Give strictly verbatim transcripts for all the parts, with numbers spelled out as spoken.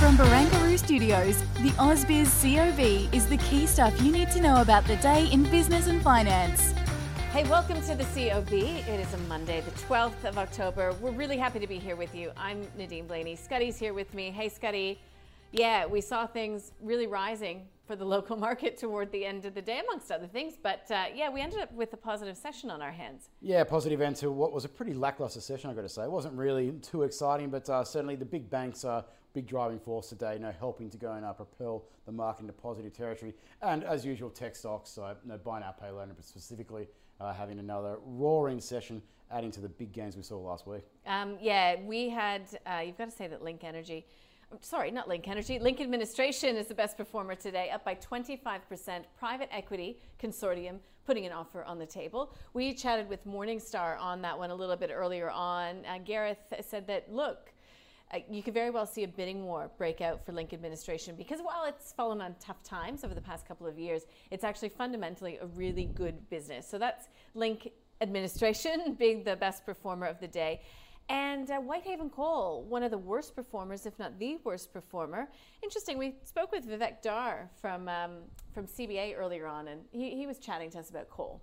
From Barangaroo Studios, the AusBiz C O V is the key stuff you need to know about the day in business and finance. Hey, welcome to the C O V. It is a Monday, the twelfth of October. We're really happy to be here with you. I'm Nadine Blaney. Scuddy's here with me. Hey, Scuddy. Yeah, we saw things really rising for the local market toward the end of the day, amongst other things. But uh, yeah, we ended up with a positive session on our hands. Yeah, positive end to what was a pretty lackluster session, I've got to say. It wasn't really too exciting, but uh, certainly the big banks are big driving force today, you know, helping to go and uh, propel the market into positive territory. And as usual, tech stocks, so you know, buy now, pay later, but specifically uh, having another roaring session, adding to the big gains we saw last week. Um, yeah, we had, uh, you've got to say that Link Energy, sorry, not Link Energy, Link Administration is the best performer today, up by twenty-five percent. Private equity consortium putting an offer on the table. We chatted with Morningstar on that one a little bit earlier on. Uh, Gareth said that, look, Uh, you could very well see a bidding war break out for Link Administration because while it's fallen on tough times over the past couple of years, it's actually fundamentally a really good business. So that's Link Administration being the best performer of the day. And uh, Whitehaven Coal, one of the worst performers, if not the worst performer. Interesting, we spoke with Vivek Dhar from um, from C B A earlier on, and he, he was chatting to us about coal.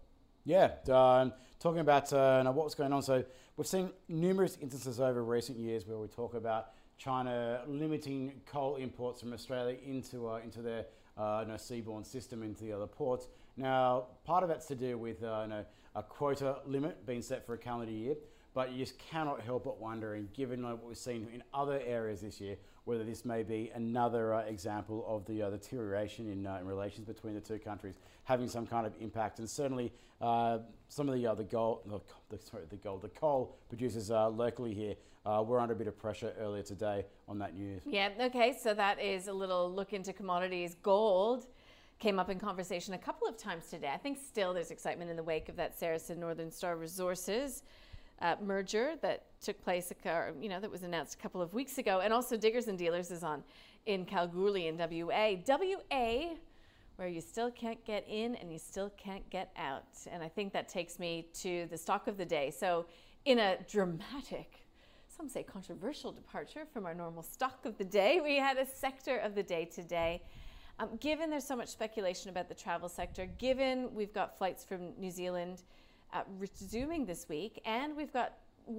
Yeah, uh, talking about uh, what was going on. So we've seen numerous instances over recent years where we talk about China limiting coal imports from Australia into uh, into their uh, you know, seaborne system, into the other ports. Now, part of that's to do with uh, you know, a quota limit being set for a calendar year, but you just cannot help but wonder, and given like, what we've seen in other areas this year, whether this may be another uh, example of the uh, deterioration in, uh, in relations between the two countries having some kind of impact. And certainly uh, some of the uh, the gold, the, sorry, the gold, the coal producers uh, locally here uh, were under a bit of pressure earlier today on that news. Yeah, okay, so that is a little look into commodities. Gold came up in conversation a couple of times today. I think still there's excitement in the wake of that Saracen Northern Star Resources Uh, merger that took place, you know, that was announced a couple of weeks ago. And also Diggers and Dealers is on in Kalgoorlie in W A. W A, where you still can't get in and you still can't get out. And I think that takes me to the stock of the day. So in a dramatic, some say controversial departure from our normal stock of the day, we had a sector of the day today. Um, given there's so much speculation about the travel sector, given we've got flights from New Zealand Uh, resuming this week, and we've got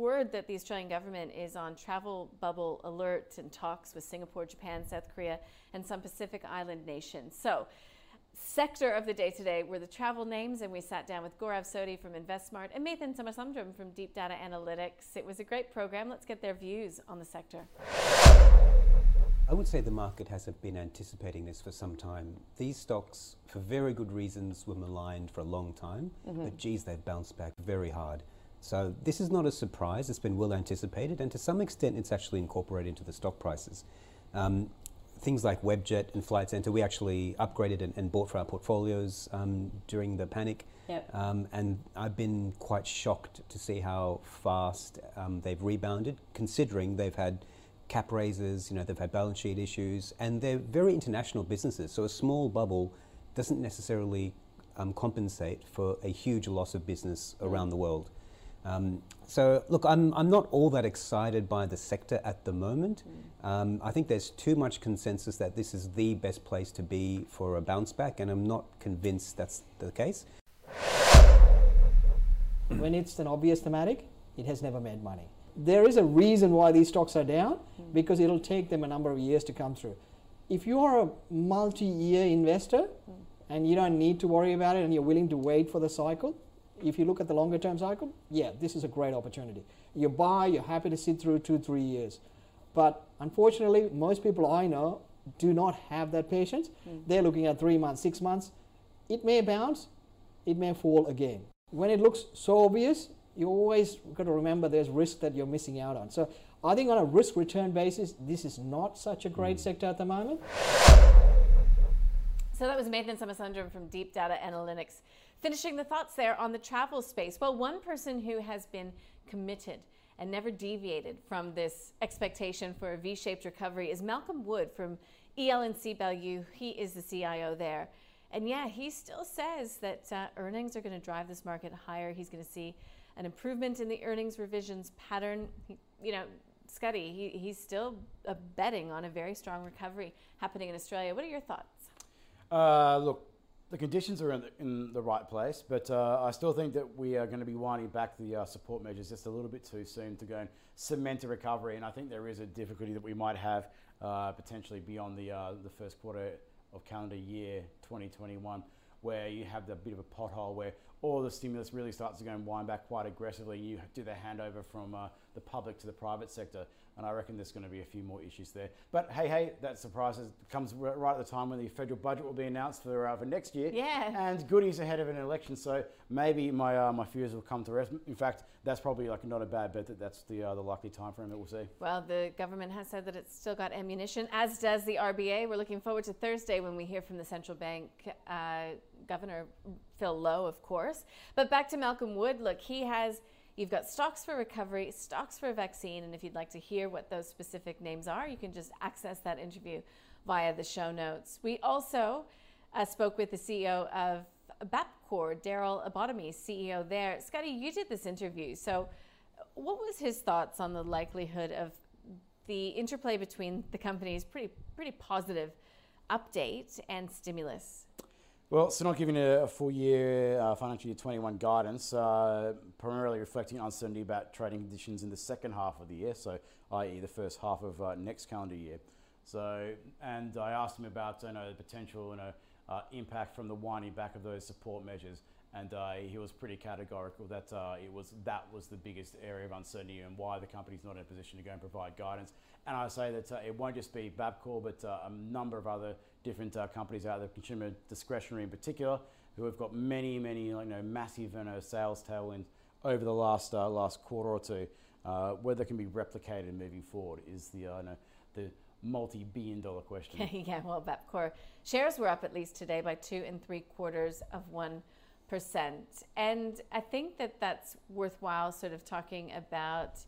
word that the Australian government is on travel bubble alert and talks with Singapore, Japan, South Korea, and some Pacific Island nations. So, sector of the day today were the travel names, and we sat down with Gaurav Sodhi from InvestSmart and Nathan Samasundram from Deep Data Analytics. It was a great program. Let's get their views on the sector. I would say the market has been anticipating this for some time. These stocks, for very good reasons, were maligned for a long time, mm-hmm. but geez, they've bounced back very hard. So this is not a surprise. It's been well anticipated, and to some extent, it's actually incorporated into the stock prices. Um, things like Webjet and Flight Center, we actually upgraded and, and bought for our portfolios um, during the panic. Yep. Um, and I've been quite shocked to see how fast um, they've rebounded, considering they've had cap raises, you know, they've had balance sheet issues, and they're very international businesses. So a small bubble doesn't necessarily um, compensate for a huge loss of business around the world. Um, so look, I'm I'm not all that excited by the sector at the moment. Mm. Um, I think there's too much consensus that this is the best place to be for a bounce back, and I'm not convinced that's the case. When it's an obvious thematic, it has never made money. There is a reason why these stocks are down, because it'll take them a number of years to come through. If you are a multi-year investor and you don't need to worry about it and you're willing to wait for the cycle, if you look at the longer term cycle, yeah, this is a great opportunity. You buy, you're happy to sit through two, three years. But unfortunately, most people I know do not have that patience. Mm. They're looking at three months, six months. It may bounce, it may fall again. when it looks so obvious, you always got to remember there's risk that you're missing out on. So I think on a risk return basis, this is not such a great mm. sector at the moment. So that was Nathan Samasundram from Deep Data Analytics. Finishing the thoughts there on the travel space. Well, one person who has been committed and never deviated from this expectation for a V-shaped recovery is Malcolm Wood from E L N C Value. He is the C I O there. And yeah, he still says that uh, earnings are going to drive this market higher. He's going to see an improvement in the earnings revisions pattern. He, you know, Scuddy, he, he's still uh, betting on a very strong recovery happening in Australia. What are your thoughts? Uh, look, the conditions are in the, in the right place, but uh, I still think that we are going to be winding back the uh, support measures just a little bit too soon to go and cement a recovery. And I think there is a difficulty that we might have uh, potentially beyond the uh, the first quarter of calendar year twenty twenty-one, where you have the bit of a pothole where all the stimulus really starts to go and wind back quite aggressively. You do the handover from uh, the public to the private sector, and I reckon there's going to be a few more issues there. But hey, hey, that surprise comes right at the time when the federal budget will be announced for, uh, for next year. Yeah. And goodies ahead of an election, so maybe my uh, my fears will come to rest. In fact, that's probably like not a bad bet that that's the uh, the likely time frame that we'll see. Well, the government has said that it's still got ammunition, as does the R B A. We're looking forward to Thursday when we hear from the central bank uh, governor, Phil Lowe, of course. But back to Malcolm Wood. Look, he has... You've got stocks for recovery, stocks for vaccine, and if you'd like to hear what those specific names are, you can just access that interview via the show notes. We also uh, spoke with the C E O of BAPCOR, Daryl Ibotomy, C E O there. Scotty, you did this interview. So what was his thoughts on the likelihood of the interplay between the company's pretty, pretty positive update and stimulus? Well, so not giving a, a full year uh, financial year twenty-one guidance, uh, primarily reflecting uncertainty about trading conditions in the second half of the year, so that is the first half of uh, next calendar year. So, and I asked him about you know, the potential you know, uh, impact from the winding back of those support measures, and uh, he was pretty categorical that uh, it was that was the biggest area of uncertainty and why the company's not in a position to go and provide guidance. And I say that uh, it won't just be BAPCOR, but uh, a number of other different uh, companies out there, consumer discretionary in particular, who have got many, many, you know, massive you know, sales tailwinds over the last uh, last quarter or two. Uh, whether it can be replicated moving forward is the uh, you know, the multi-billion dollar question. Yeah, well, BAPCOR shares were up at least today by two and three quarters of one percent, and I think that that's worthwhile sort of talking about.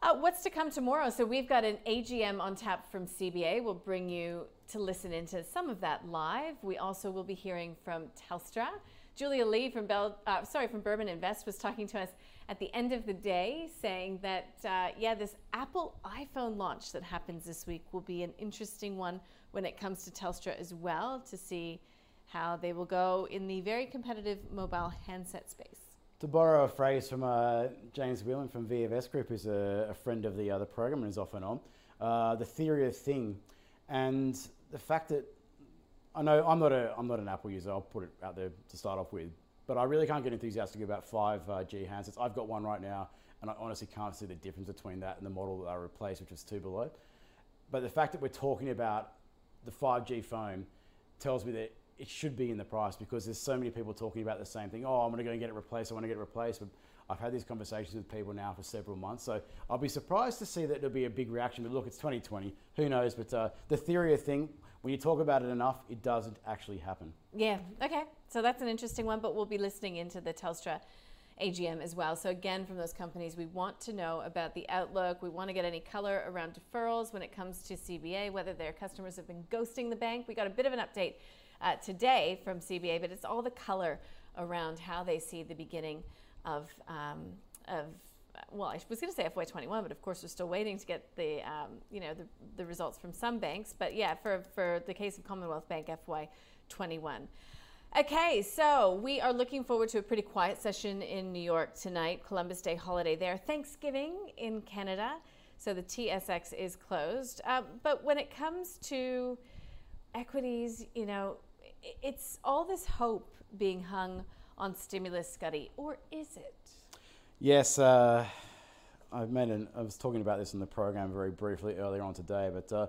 Uh, what's to come tomorrow? So we've got an A G M on tap from C B A. We'll bring you to listen into some of that live. We also will be hearing from Telstra. Julia Lee from Bell, uh, sorry, from Bourbon Invest was talking to us at the end of the day, saying that, uh, yeah, this Apple iPhone launch that happens this week will be an interesting one when it comes to Telstra as well, to see how they will go in the very competitive mobile handset space. To borrow a phrase from uh, James Wheeling from V F S Group, who's a, a friend of the other program and is off and on, uh, the theory of thing, and the fact that I know I'm not a I'm not an Apple user. I'll put it out there to start off with, but I really can't get enthusiastic about five G handsets. I've got one right now, and I honestly can't see the difference between that and the model that I replaced, which was two below. But the fact that we're talking about the five G phone tells me that it should be in the price, because there's so many people talking about the same thing. Oh, I'm going to go and get it replaced. I want to get it replaced. But I've had these conversations with people now for several months. So I'll be surprised to see that there'll be a big reaction. But look, it's twenty twenty. Who knows? But uh, the theory of thing, when you talk about it enough, it doesn't actually happen. Yeah. Okay. So that's an interesting one. But we'll be listening into the Telstra A G M as well. So again, from those companies, we want to know about the outlook. We want to get any color around deferrals when it comes to C B A, whether their customers have been ghosting the bank. We got a bit of an update Uh, today from C B A, but it's all the color around how they see the beginning of, um, of well, I was going to say F Y twenty-one, but of course we're still waiting to get the, um, you know, the, the results from some banks. But yeah, for, for the case of Commonwealth Bank, F Y twenty-one. Okay, so we are looking forward to a pretty quiet session in New York tonight, Columbus Day holiday there, Thanksgiving in Canada. So the T S X is closed. Uh, but when it comes to equities, you know, it's all this hope being hung on stimulus, Scuddy, or is it? Yes, uh, I've made an, I was talking about this in the program very briefly earlier on today, but uh,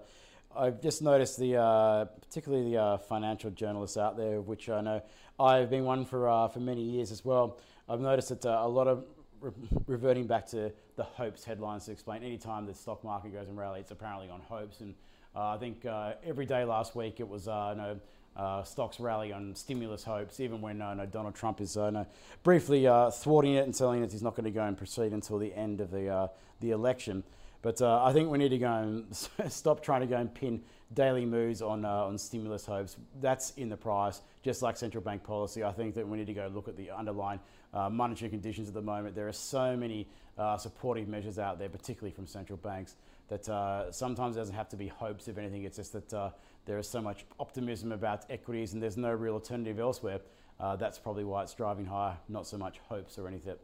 I've just noticed the, uh, particularly the uh, financial journalists out there, which I know I've been one for uh, for many years as well. I've noticed that uh, a lot of re reverting back to the hopes headlines to explain any time the stock market goes and rally, it's apparently on hopes. And uh, I think uh, every day last week it was uh, no uh, stocks rally on stimulus hopes, even when uh, no Donald Trump is uh, no briefly uh, thwarting it and telling us he's not going to go and proceed until the end of the uh, the election. But uh, I think we need to go and stop trying to go and pin daily moves on uh, on stimulus hopes. That's in the price, just like central bank policy. I think that we need to go look at the underlying uh, monetary conditions at the moment. There are so many uh, supportive measures out there, particularly from central banks, that uh, sometimes doesn't have to be hopes of anything. It's just that uh, there is so much optimism about equities and there's no real alternative elsewhere. Uh, that's probably why it's driving higher, not so much hopes or anything.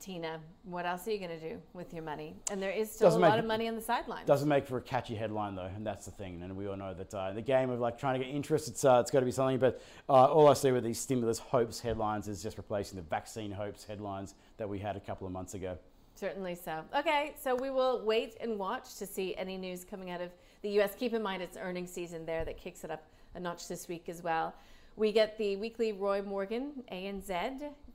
Tina, what else are you going to do with your money? And there is still doesn't a lot of money on the sidelines. Doesn't make for a catchy headline though, and that's the thing. And we all know that uh, the game of like trying to get interest, it's uh, it's got to be something. But uh, all I see with these stimulus hopes headlines is just replacing the vaccine hopes headlines that we had a couple of months ago. Certainly so. Okay, so we will wait and watch to see any news coming out of the U S. Keep in mind it's earnings season there that kicks it up a notch this week as well. We get the weekly Roy Morgan A N Z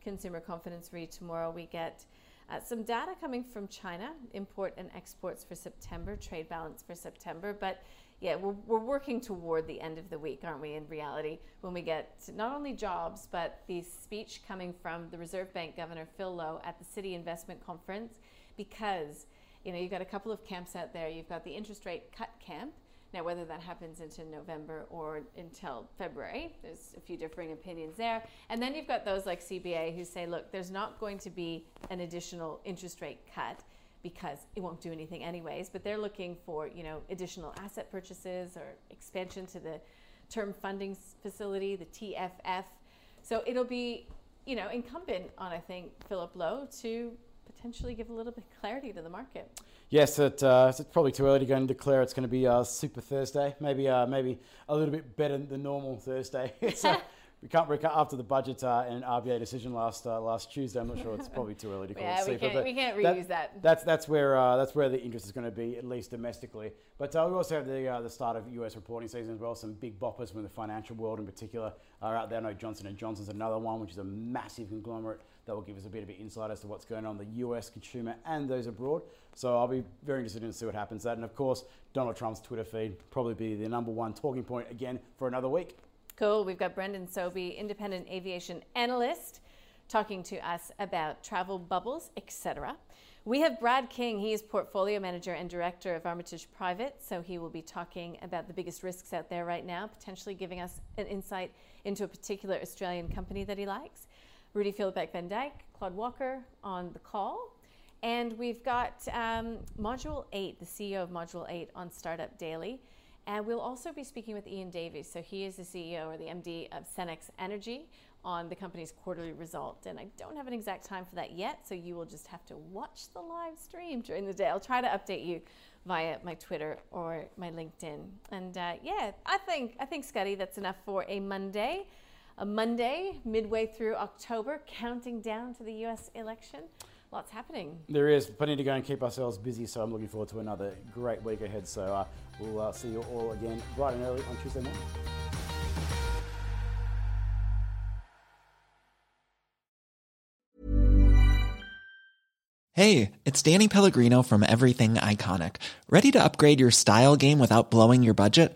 Consumer Confidence read tomorrow. We get uh, some data coming from China, import and exports for September, trade balance for September. But yeah, we're, we're working toward the end of the week, aren't we, in reality, when we get not only jobs, but the speech coming from the Reserve Bank Governor Phil Lowe at the City Investment Conference. Because, you know, you've got a couple of camps out there. You've got the interest rate cut camp. Now, whether that happens into November or until February, there's a few differing opinions there. And then you've got those like C B A who say, look, there's not going to be an additional interest rate cut because it won't do anything anyways. But they're looking for, you know, additional asset purchases or expansion to the term funding facility, the T F F. So it'll be, you know, incumbent on, I think, Philip Lowe to potentially give a little bit of clarity to the market. Yes, it, uh, it's probably too early to go and declare it's going to be uh, Super Thursday. Maybe uh, maybe a little bit better than normal Thursday. uh, we can't recap after the budget uh, and R B A decision last uh, last Tuesday. I'm not sure, it's probably too early to call yeah, it Super. Yeah, we can't reuse that. that. That's that's where uh, that's where the interest is going to be, at least domestically. But uh, we also have the uh, the start of U S reporting season as well. Some big boppers from the financial world in particular are out there. I know Johnson and Johnson's another one, which is a massive conglomerate. That will give us a bit of an insight as to what's going on in the U S consumer and those abroad. So I'll be very interested in to see what happens to that. And of course, Donald Trump's Twitter feed probably be the number one talking point again for another week. Cool. We've got Brendan Sobey, independent aviation analyst, talking to us about travel bubbles, et cetera. We have Brad King. He is portfolio manager and director of Armitage Private. So he will be talking about the biggest risks out there right now, potentially giving us an insight into a particular Australian company that he likes. Rudy Fieldbeck Van Dyke, Claude Walker on the call. And we've got um, Module eight, the C E O of Module eight on Startup Daily. And we'll also be speaking with Ian Davies. So he is the C E O or the M D of Senex Energy on the company's quarterly result. And I don't have an exact time for that yet, so you will just have to watch the live stream during the day. I'll try to update you via my Twitter or my LinkedIn. And uh, yeah, I think, I think, Scuddy, that's enough for a Monday. A Monday, midway through October, counting down to the U S election. Lots happening. There is plenty to go and keep ourselves busy, so I'm looking forward to another great week ahead. So uh, we'll uh, see you all again bright and early on Tuesday morning. Hey, it's Danny Pellegrino from Everything Iconic. Ready to upgrade your style game without blowing your budget?